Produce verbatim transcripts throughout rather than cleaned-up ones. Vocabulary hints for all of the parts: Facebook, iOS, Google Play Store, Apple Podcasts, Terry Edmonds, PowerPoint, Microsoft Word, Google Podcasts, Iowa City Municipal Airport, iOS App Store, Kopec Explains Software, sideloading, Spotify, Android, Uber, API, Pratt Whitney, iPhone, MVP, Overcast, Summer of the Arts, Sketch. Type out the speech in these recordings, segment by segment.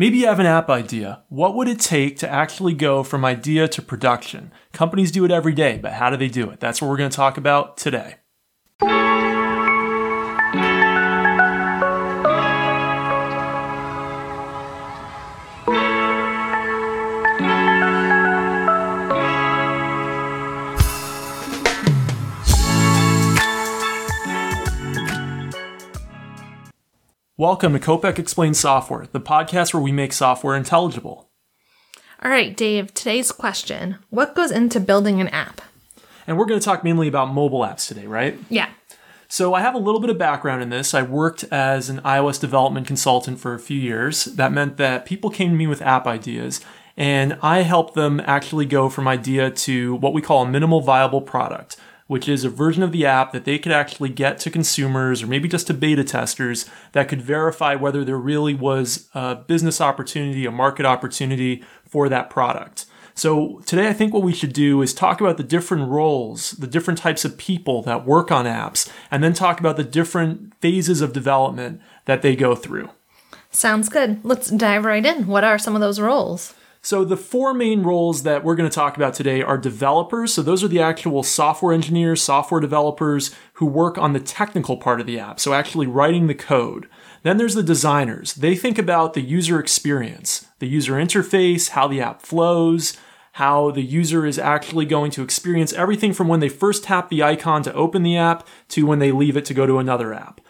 Maybe you have an app idea. What would it take to actually go from idea to production? Companies do it every day, but how do they do it? That's what we're going to talk about today. Welcome to Kopec Explains Software, the podcast where we make software intelligible. All right, Dave, today's question, what goes into building an app? And we're going to talk mainly about mobile apps today, right? Yeah. So I have a little bit of background in this. I worked as an iOS development consultant for a few years. That meant that people came to me with app ideas, and I helped them actually go from idea to what we call a minimal viable product, which is a version of the app that they could actually get to consumers or maybe just to beta testers that could verify whether there really was a business opportunity, a market opportunity for that product. So today I think what we should do is talk about the different roles, the different types of people that work on apps, and then talk about the different phases of development that they go through. Sounds good. Let's dive right in. What are some of those roles? So the four main roles that we're going to talk about today are developers. So those are the actual software engineers, software developers who work on the technical part of the app. So actually writing the code. Then there's the designers. They think about the user experience, the user interface, how the app flows, how the user is actually going to experience everything from when they first tap the icon to open the app to when they leave it to go to another app.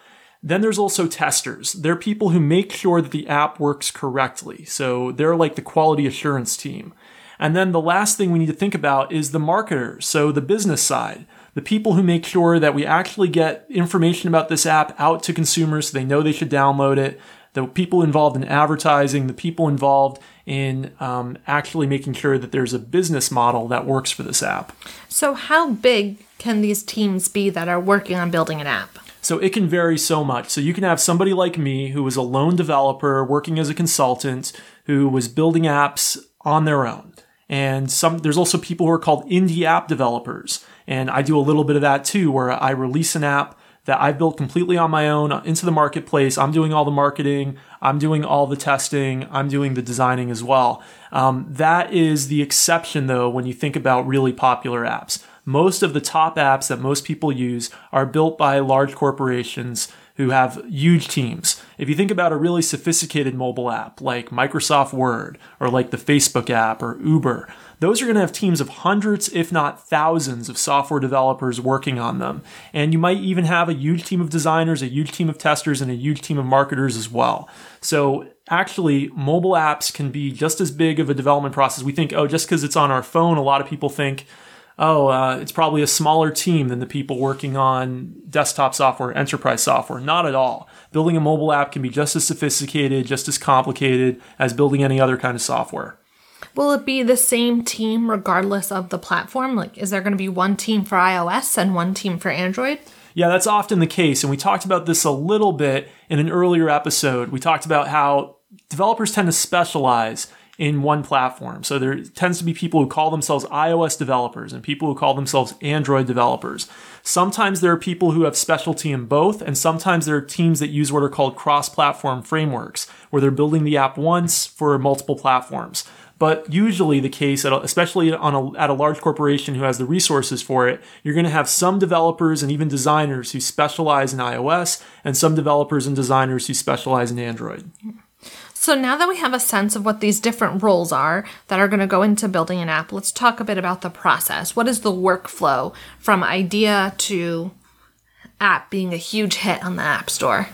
Then there's also testers. They're people who make sure that the app works correctly. So they're like the quality assurance team. And then the last thing we need to think about is the marketer. So the business side, the people who make sure that we actually get information about this app out to consumers so they know they should download it. The people involved in advertising, the people involved in um, actually making sure that there's a business model that works for this app. So how big can these teams be that are working on building an app? So it can vary so much. So you can have somebody like me who was a lone developer working as a consultant who was building apps on their own. And some there's also people who are called indie app developers. And I do a little bit of that too, where I release an app that I built completely on my own into the marketplace. I'm doing all the marketing. I'm doing all the testing. I'm doing the designing as well. Um, that is the exception though when you think about really popular apps. Most of the top apps that most people use are built by large corporations who have huge teams. If you think about a really sophisticated mobile app like Microsoft Word or like the Facebook app or Uber, those are going to have teams of hundreds, if not thousands, of software developers working on them. And you might even have a huge team of designers, a huge team of testers, and a huge team of marketers as well. So actually, mobile apps can be just as big of a development process. We think, oh, just because it's on our phone, a lot of people think, oh, uh, it's probably a smaller team than the people working on desktop software, enterprise software. Not at all. Building a mobile app can be just as sophisticated, just as complicated as building any other kind of software. Will it be the same team regardless of the platform? Like, is there going to be one team for iOS and one team for Android? Yeah, that's often the case. And we talked about this a little bit in an earlier episode. We talked about how developers tend to specialize in one platform. So there tends to be people who call themselves iOS developers and people who call themselves Android developers. Sometimes there are people who have specialty in both, and sometimes there are teams that use what are called cross-platform frameworks, where they're building the app once for multiple platforms. But usually the case, especially on a, at a large corporation who has the resources for it, you're going to have some developers and even designers who specialize in iOS and some developers and designers who specialize in Android. So now that we have a sense of what these different roles are that are going to go into building an app, let's talk a bit about the process. What is the workflow from idea to app being a huge hit on the App Store?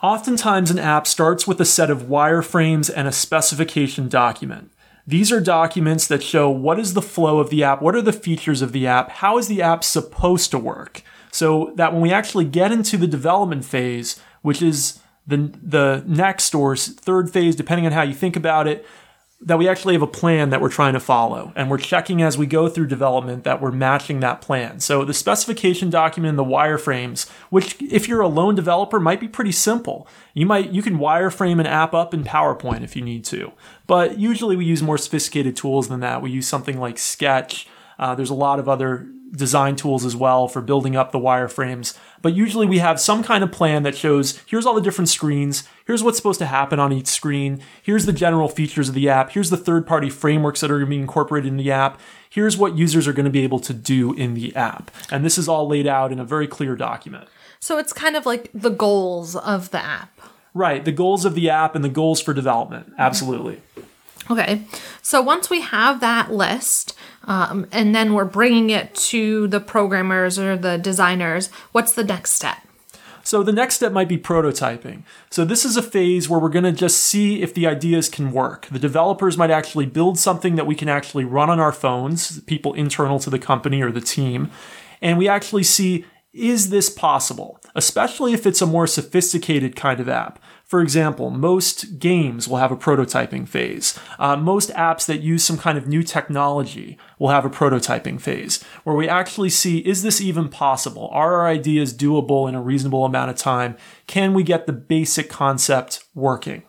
Oftentimes, an app starts with a set of wireframes and a specification document. These are documents that show what is the flow of the app, what are the features of the app, how is the app supposed to work, so that when we actually get into the development phase, which is the the next or third phase, depending on how you think about it, that we actually have a plan that we're trying to follow. And we're checking as we go through development that we're matching that plan. So the specification document and the wireframes, which if you're a lone developer, might be pretty simple. You might you can wireframe an app up in PowerPoint if you need to. But usually we use more sophisticated tools than that. We use something like Sketch. Uh, there's a lot of other design tools as well for building up the wireframes. But usually we have some kind of plan that shows, here's all the different screens, here's what's supposed to happen on each screen, here's the general features of the app, here's the third-party frameworks that are going to be incorporated in the app, here's what users are going to be able to do in the app. And this is all laid out in a very clear document. So it's kind of like the goals of the app. Right, the goals of the app and the goals for development, absolutely. Okay, so once we have that list, um, and then we're bringing it to the programmers or the designers, what's the next step? So the next step might be prototyping. So this is a phase where we're going to just see if the ideas can work. The developers might actually build something that we can actually run on our phones, people internal to the company or the team, and we actually see, is this possible? Especially if it's a more sophisticated kind of app. For example, most games will have a prototyping phase. Uh, most apps that use some kind of new technology will have a prototyping phase, where we actually see, is this even possible? Are our ideas doable in a reasonable amount of time? Can we get the basic concept working?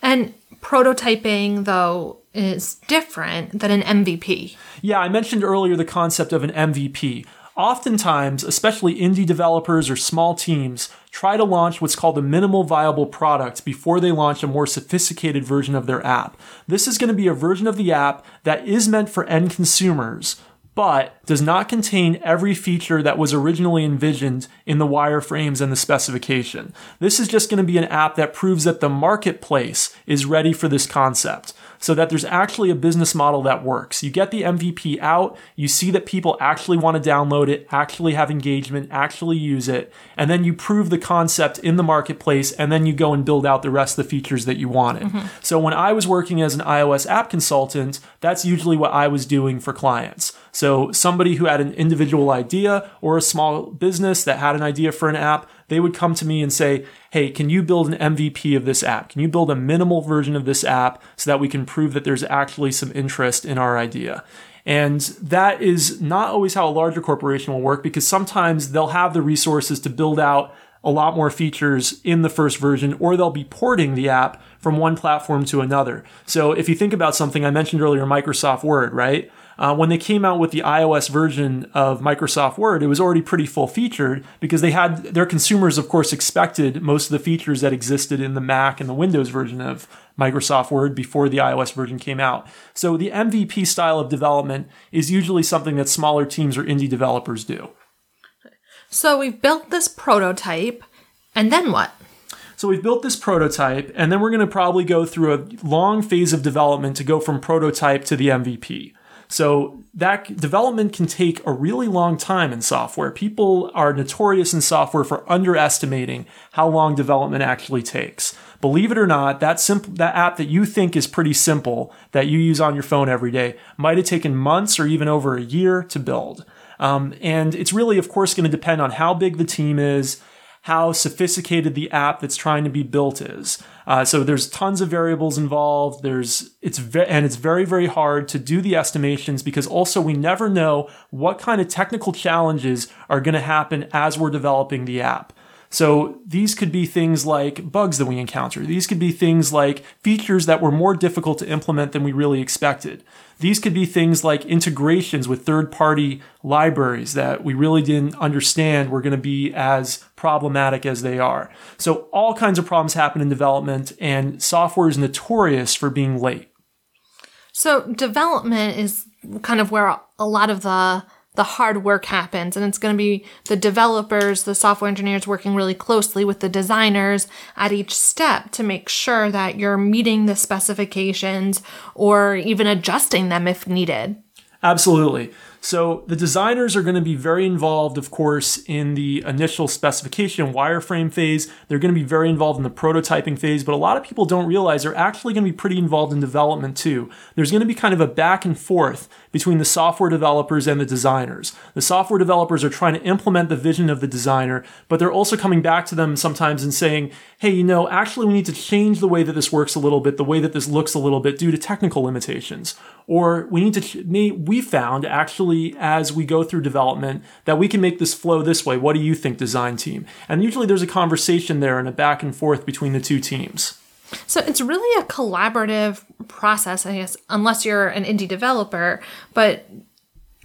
And prototyping, though, is different than an M V P. Yeah, I mentioned earlier the concept of an M V P. Oftentimes, especially indie developers or small teams, try to launch what's called a minimal viable product before they launch a more sophisticated version of their app. This is going to be a version of the app that is meant for end consumers, but does not contain every feature that was originally envisioned in the wireframes and the specification. This is just going to be an app that proves that the marketplace is ready for this concept, so that there's actually a business model that works. You get the M V P out, you see that people actually want to download it, actually have engagement, actually use it, and then you prove the concept in the marketplace, and then you go and build out the rest of the features that you wanted. Mm-hmm. So when I was working as an iOS app consultant, that's usually what I was doing for clients. So somebody who had an individual idea or a small business that had an idea for an app, they would come to me and say, hey, can you build an M V P of this app? Can you build a minimal version of this app so that we can prove that there's actually some interest in our idea? And that is not always how a larger corporation will work, because sometimes they'll have the resources to build out a lot more features in the first version, or they'll be porting the app from one platform to another. So if you think about something I mentioned earlier, Microsoft Word, right? Uh, when they came out with the iOS version of Microsoft Word, it was already pretty full-featured because they had their consumers, of course, expected most of the features that existed in the Mac and the Windows version of Microsoft Word before the iOS version came out. So the M V P style of development is usually something that smaller teams or indie developers do. So we've built this prototype, and then what? So we've built this prototype, and then we're going to probably go through a long phase of development to go from prototype to the M V P. So that development can take a really long time in software. People are notorious in software for underestimating how long development actually takes. Believe it or not, that simple, that app that you think is pretty simple, that you use on your phone every day, might have taken months or even over a year to build. Um, and it's really, of course, going to depend on how big the team is, how sophisticated the app that's trying to be built is. Uh, so there's tons of variables involved. There's it's ve- and it's very, very hard to do the estimations, because also we never know what kind of technical challenges are going to happen as we're developing the app. So these could be things like bugs that we encounter. These could be things like features that were more difficult to implement than we really expected. These could be things like integrations with third-party libraries that we really didn't understand were going to be as problematic as they are. So all kinds of problems happen in development, and software is notorious for being late. So development is kind of where a lot of the The hard work happens, and it's going to be the developers, the software engineers working really closely with the designers at each step to make sure that you're meeting the specifications or even adjusting them if needed. Absolutely. So the designers are going to be very involved, of course, in the initial specification wireframe phase. They're going to be very involved in the prototyping phase, but a lot of people don't realize they're actually going to be pretty involved in development too. There's going to be kind of a back and forth between the software developers and the designers. The software developers are trying to implement the vision of the designer, but they're also coming back to them sometimes and saying, hey, you know, actually we need to change the way that this works a little bit, the way that this looks a little bit due to technical limitations. Or we need to, ch- we found actually as we go through development that we can make this flow this way. What do you think, design team? And usually there's a conversation there and a back and forth between the two teams. So it's really a collaborative process, I guess, unless you're an indie developer, but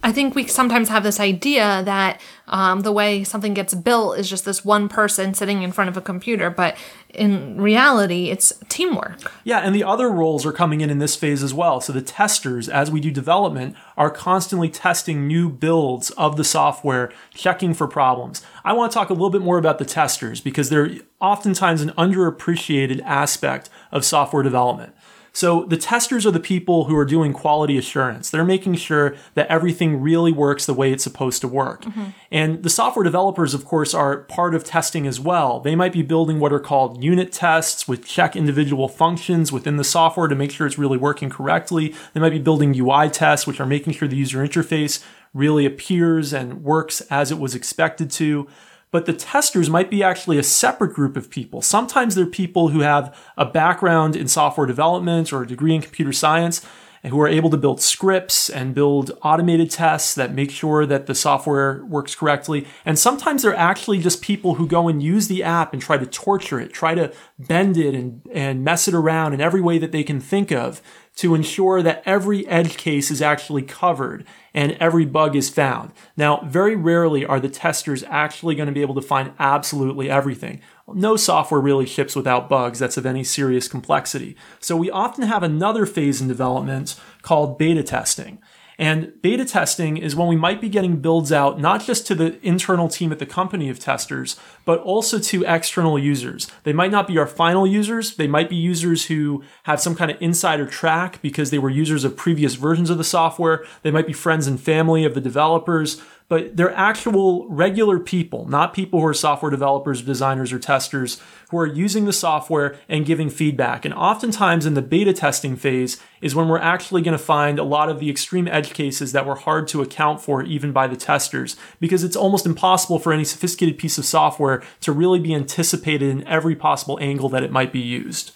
I think we sometimes have this idea that um, the way something gets built is just this one person sitting in front of a computer, but in reality, it's teamwork. Yeah, and the other roles are coming in in this phase as well. So the testers, as we do development, are constantly testing new builds of the software, checking for problems. I want to talk a little bit more about the testers because they're oftentimes an underappreciated aspect of software development. So the testers are the people who are doing quality assurance. They're making sure that everything really works the way it's supposed to work. Mm-hmm. And the software developers, of course, are part of testing as well. They might be building what are called unit tests, which check individual functions within the software to make sure it's really working correctly. They might be building U I tests, which are making sure the user interface really appears and works as it was expected to. But the testers might be actually a separate group of people. Sometimes they're people who have a background in software development or a degree in computer science and who are able to build scripts and build automated tests that make sure that the software works correctly. And sometimes they're actually just people who go and use the app and try to torture it, try to bend it and, and mess it around in every way that they can think of to ensure that every edge case is actually covered and every bug is found. Now, very rarely are the testers actually going to be able to find absolutely everything. No software really ships without bugs that's of any serious complexity. So we often have another phase in development called beta testing. And beta testing is when we might be getting builds out not just to the internal team at the company of testers, but also to external users. They might not be our final users. They might be users who have some kind of insider track because they were users of previous versions of the software. They might be friends and family of the developers, but they're actual regular people, not people who are software developers, designers, or testers who are using the software and giving feedback. And oftentimes in the beta testing phase is when we're actually going to find a lot of the extreme edge cases that were hard to account for even by the testers, because it's almost impossible for any sophisticated piece of software to really be anticipated in every possible angle that it might be used.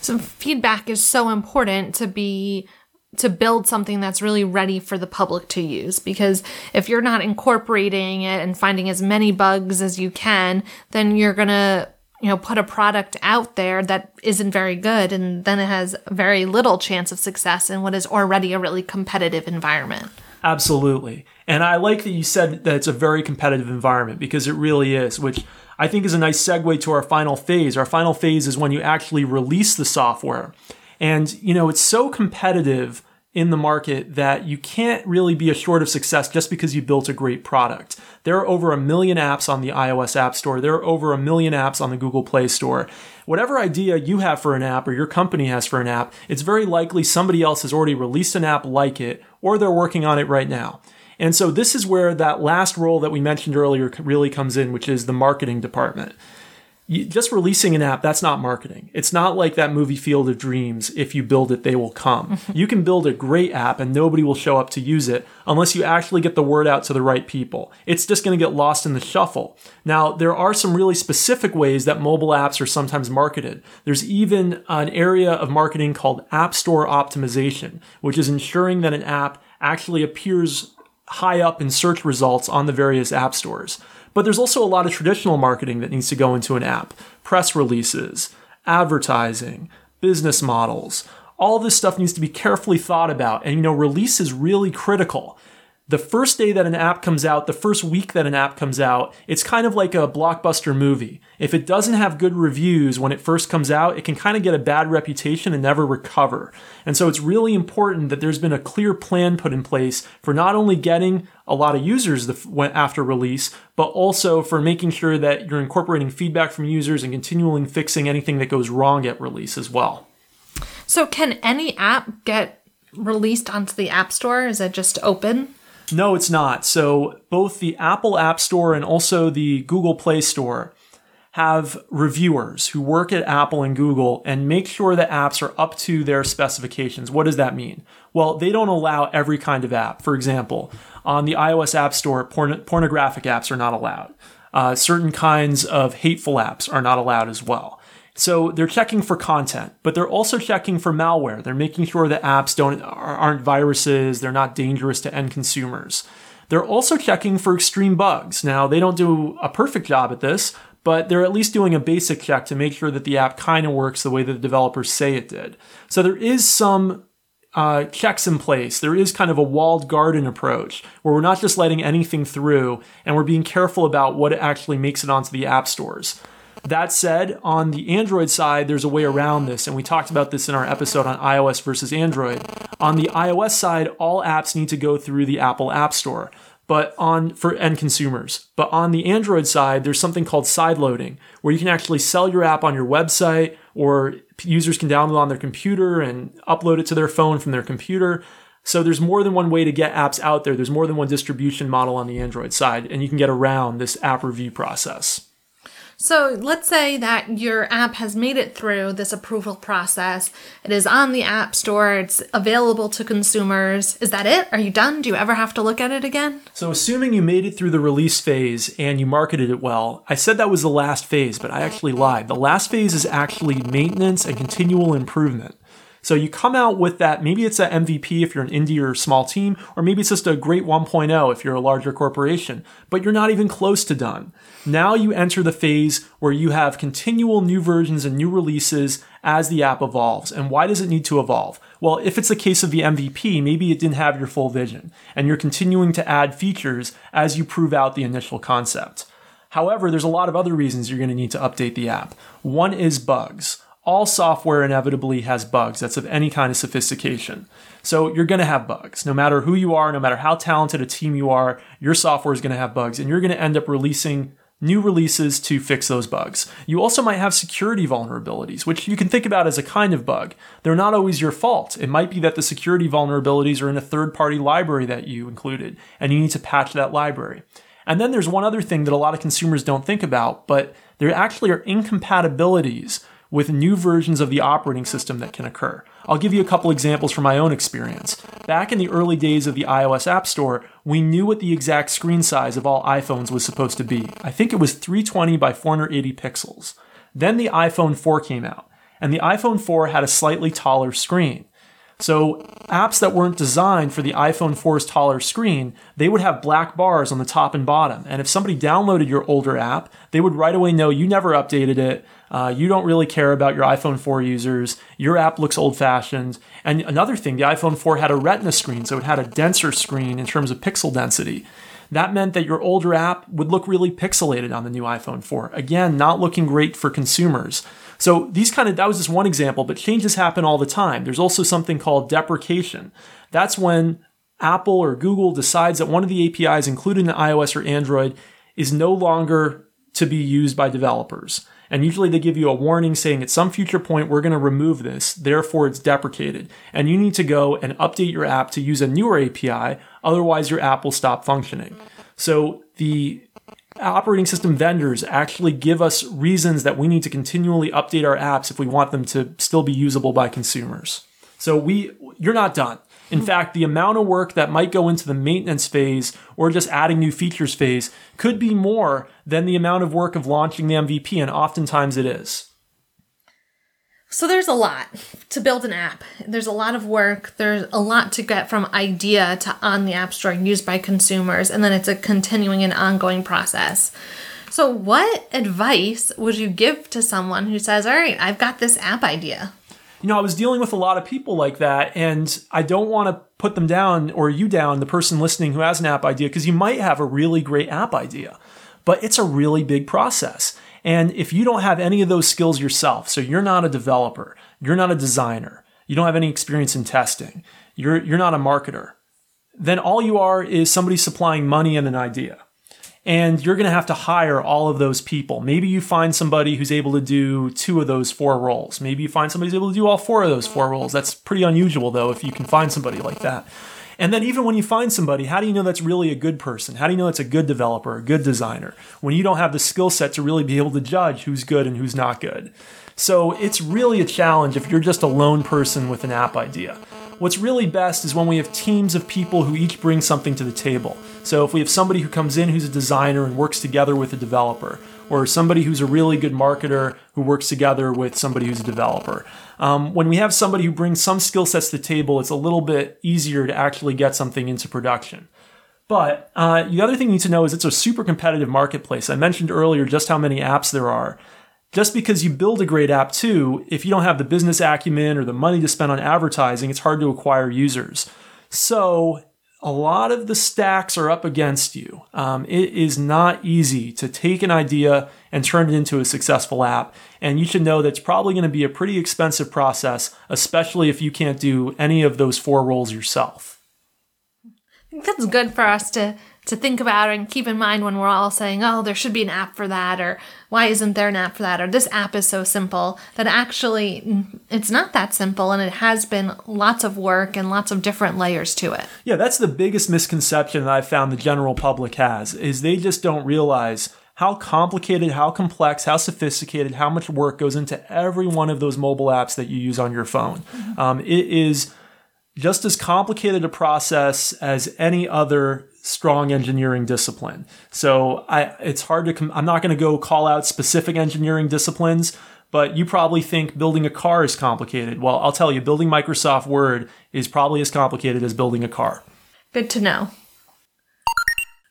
So feedback is so important to be to build something that's really ready for the public to use. Because if you're not incorporating it and finding as many bugs as you can, then you're going to, you know, put a product out there that isn't very good. And then it has very little chance of success in what is already a really competitive environment. Absolutely. And I like that you said that it's a very competitive environment because it really is, which I think is a nice segue to our final phase. Our final phase is when you actually release the software. And, you know, it's so competitive in the market that you can't really be assured of success just because you built a great product. There are over a million apps on the iOS App Store. There are over a million apps on the Google Play Store. Whatever idea you have for an app or your company has for an app, it's very likely somebody else has already released an app like it, or they're working on it right now. And so this is where that last role that we mentioned earlier really comes in, which is the marketing department. Just releasing an app, that's not marketing. It's not like that movie Field of Dreams. If you build it, they will come. You can build a great app and nobody will show up to use it unless you actually get the word out to the right people. It's just going to get lost in the shuffle. Now, there are some really specific ways that mobile apps are sometimes marketed. There's even an area of marketing called App Store optimization, which is ensuring that an app actually appears high up in search results on the various app stores. But there's also a lot of traditional marketing that needs to go into an app. Press releases, advertising, business models. All this stuff needs to be carefully thought about. And, you know, release is really critical. The first day that an app comes out, the first week that an app comes out, it's kind of like a blockbuster movie. If it doesn't have good reviews when it first comes out, it can kind of get a bad reputation and never recover. And so it's really important that there's been a clear plan put in place for not only getting a lot of users after release, but also for making sure that you're incorporating feedback from users and continually fixing anything that goes wrong at release as well. So can any app get released onto the App Store? Is it just open? No, it's not. So both the Apple App Store and also the Google Play Store have reviewers who work at Apple and Google and make sure that apps are up to their specifications. What does that mean? Well, they don't allow every kind of app. For example, on the iOS App Store, porn- pornographic apps are not allowed. Uh, certain kinds of hateful apps are not allowed as well. So they're checking for content, but they're also checking for malware. They're making sure that apps don't aren't viruses, they're not dangerous to end consumers. They're also checking for extreme bugs. Now, they don't do a perfect job at this, but they're at least doing a basic check to make sure that the app kind of works the way that the developers say it did. So there is some uh, checks in place. There is kind of a walled garden approach where we're not just letting anything through, and we're being careful about what actually makes it onto the app stores. That said, on the Android side, there's a way around this, and we talked about this in our episode on iOS versus Android. On the iOS side, all apps need to go through the Apple App Store, but on for end consumers. But on the Android side, there's something called sideloading, where you can actually sell your app on your website, or users can download on their computer and upload it to their phone from their computer. So there's more than one way to get apps out there. There's more than one distribution model on the Android side, and you can get around this app review process. So let's say that your app has made it through this approval process. It is on the App Store. It's available to consumers. Is that it? Are you done? Do you ever have to look at it again? So assuming you made it through the release phase and you marketed it well, I said that was the last phase, but I actually lied. The last phase is actually maintenance and continual improvement. So you come out with that, maybe it's an M V P if you're an indie or small team, or maybe it's just a great one point oh if you're a larger corporation, but you're not even close to done. Now you enter the phase where you have continual new versions and new releases as the app evolves. And why does it need to evolve? Well, if it's the case of the M V P, maybe it didn't have your full vision, and you're continuing to add features as you prove out the initial concept. However, there's a lot of other reasons you're going to need to update the app. One is bugs. All software inevitably has bugs. That's of any kind of sophistication. So you're going to have bugs. No matter who you are, no matter how talented a team you are, your software is going to have bugs, and you're going to end up releasing new releases to fix those bugs. You also might have security vulnerabilities, which you can think about as a kind of bug. They're not always your fault. It might be that the security vulnerabilities are in a third-party library that you included, and you need to patch that library. And then there's one other thing that a lot of consumers don't think about, but there actually are incompatibilities with new versions of the operating system that can occur. I'll give you a couple examples from my own experience. Back in the early days of the iOS App Store, we knew what the exact screen size of all iPhones was supposed to be. I think it was three twenty by four eighty pixels. Then the iPhone four came out, and the iPhone four had a slightly taller screen. So apps that weren't designed for the iPhone four's taller screen, they would have black bars on the top and bottom. And if somebody downloaded your older app, they would right away know you never updated it. Uh, you don't really care about your iPhone four users. Your app looks old-fashioned. And another thing, the iPhone four had a Retina screen, so it had a denser screen in terms of pixel density. That meant that your older app would look really pixelated on the new iPhone four. Again, not looking great for consumers. So these kind of, that was just one example, but changes happen all the time. There's also something called deprecation. That's when Apple or Google decides that one of the A P Is included in iOS or Android is no longer to be used by developers. And usually they give you a warning saying at some future point, we're going to remove this, therefore it's deprecated. And you need to go and update your app to use a newer A P I, otherwise your app will stop functioning. So the operating system vendors actually give us reasons that we need to continually update our apps if we want them to still be usable by consumers. So we, you're not done. In fact, the amount of work that might go into the maintenance phase or just adding new features phase could be more than the amount of work of launching the M V P, and oftentimes it is. So there's a lot to build an app. There's a lot of work. There's a lot to get from idea to on the App Store and used by consumers. And then it's a continuing and ongoing process. So what advice would you give to someone who says, all right, I've got this app idea? You know, I was dealing with a lot of people like that, and I don't want to put them down or you down, the person listening who has an app idea, because you might have a really great app idea, but it's a really big process. And if you don't have any of those skills yourself, so you're not a developer, you're not a designer, you don't have any experience in testing, you're you're not a marketer, then all you are is somebody supplying money and an idea. And you're going to have to hire all of those people. Maybe you find somebody who's able to do two of those four roles. Maybe you find somebody who's able to do all four of those four roles. That's pretty unusual, though, if you can find somebody like that. And then even when you find somebody, how do you know that's really a good person? How do you know that's a good developer, a good designer, when you don't have the skill set to really be able to judge who's good and who's not good? So it's really a challenge if you're just a lone person with an app idea. What's really best is when we have teams of people who each bring something to the table. So if we have somebody who comes in who's a designer and works together with a developer, or somebody who's a really good marketer who works together with somebody who's a developer. Um, when we have somebody who brings some skill sets to the table, it's a little bit easier to actually get something into production. But uh, the other thing you need to know is it's a super competitive marketplace. I mentioned earlier just how many apps there are. Just because you build a great app too, if you don't have the business acumen or the money to spend on advertising, it's hard to acquire users. So a lot of the stacks are up against you. Um, it is not easy to take an idea and turn it into a successful app. And you should know that's probably going to be a pretty expensive process, especially if you can't do any of those four roles yourself. I think that's good for us to to think about and keep in mind when we're all saying, oh, there should be an app for that, or why isn't there an app for that, or this app is so simple, that actually it's not that simple, and it has been lots of work and lots of different layers to it. Yeah, that's the biggest misconception that I've found the general public has, is they just don't realize how complicated, how complex, how sophisticated, how much work goes into every one of those mobile apps that you use on your phone. Mm-hmm. Um, it is just as complicated a process as any other strong engineering discipline. So I, it's hard to, com- I'm not going to go call out specific engineering disciplines, but you probably think building a car is complicated. Well, I'll tell you, building Microsoft Word is probably as complicated as building a car. Good to know.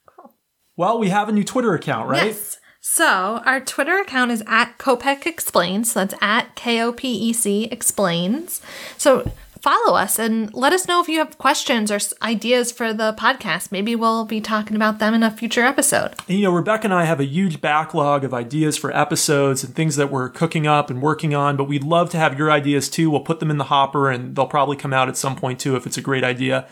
Cool. Well, we have a new Twitter account, right? Yes. So our Twitter account is at Kopec Explains. So that's at K O P E C Explains. So follow us and let us know if you have questions or ideas for the podcast. Maybe we'll be talking about them in a future episode. And, you know, Rebecca and I have a huge backlog of ideas for episodes and things that we're cooking up and working on, but we'd love to have your ideas too. We'll put them in the hopper and they'll probably come out at some point too if it's a great idea.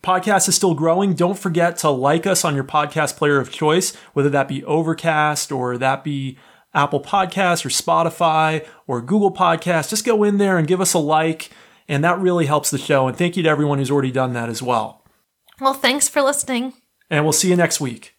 Podcast is still growing. Don't forget to like us on your podcast player of choice, whether that be Overcast or that be Apple Podcasts or Spotify or Google Podcasts. Just go in there and give us a like. And that really helps the show. And thank you to everyone who's already done that as well. Well, thanks for listening. And we'll see you next week.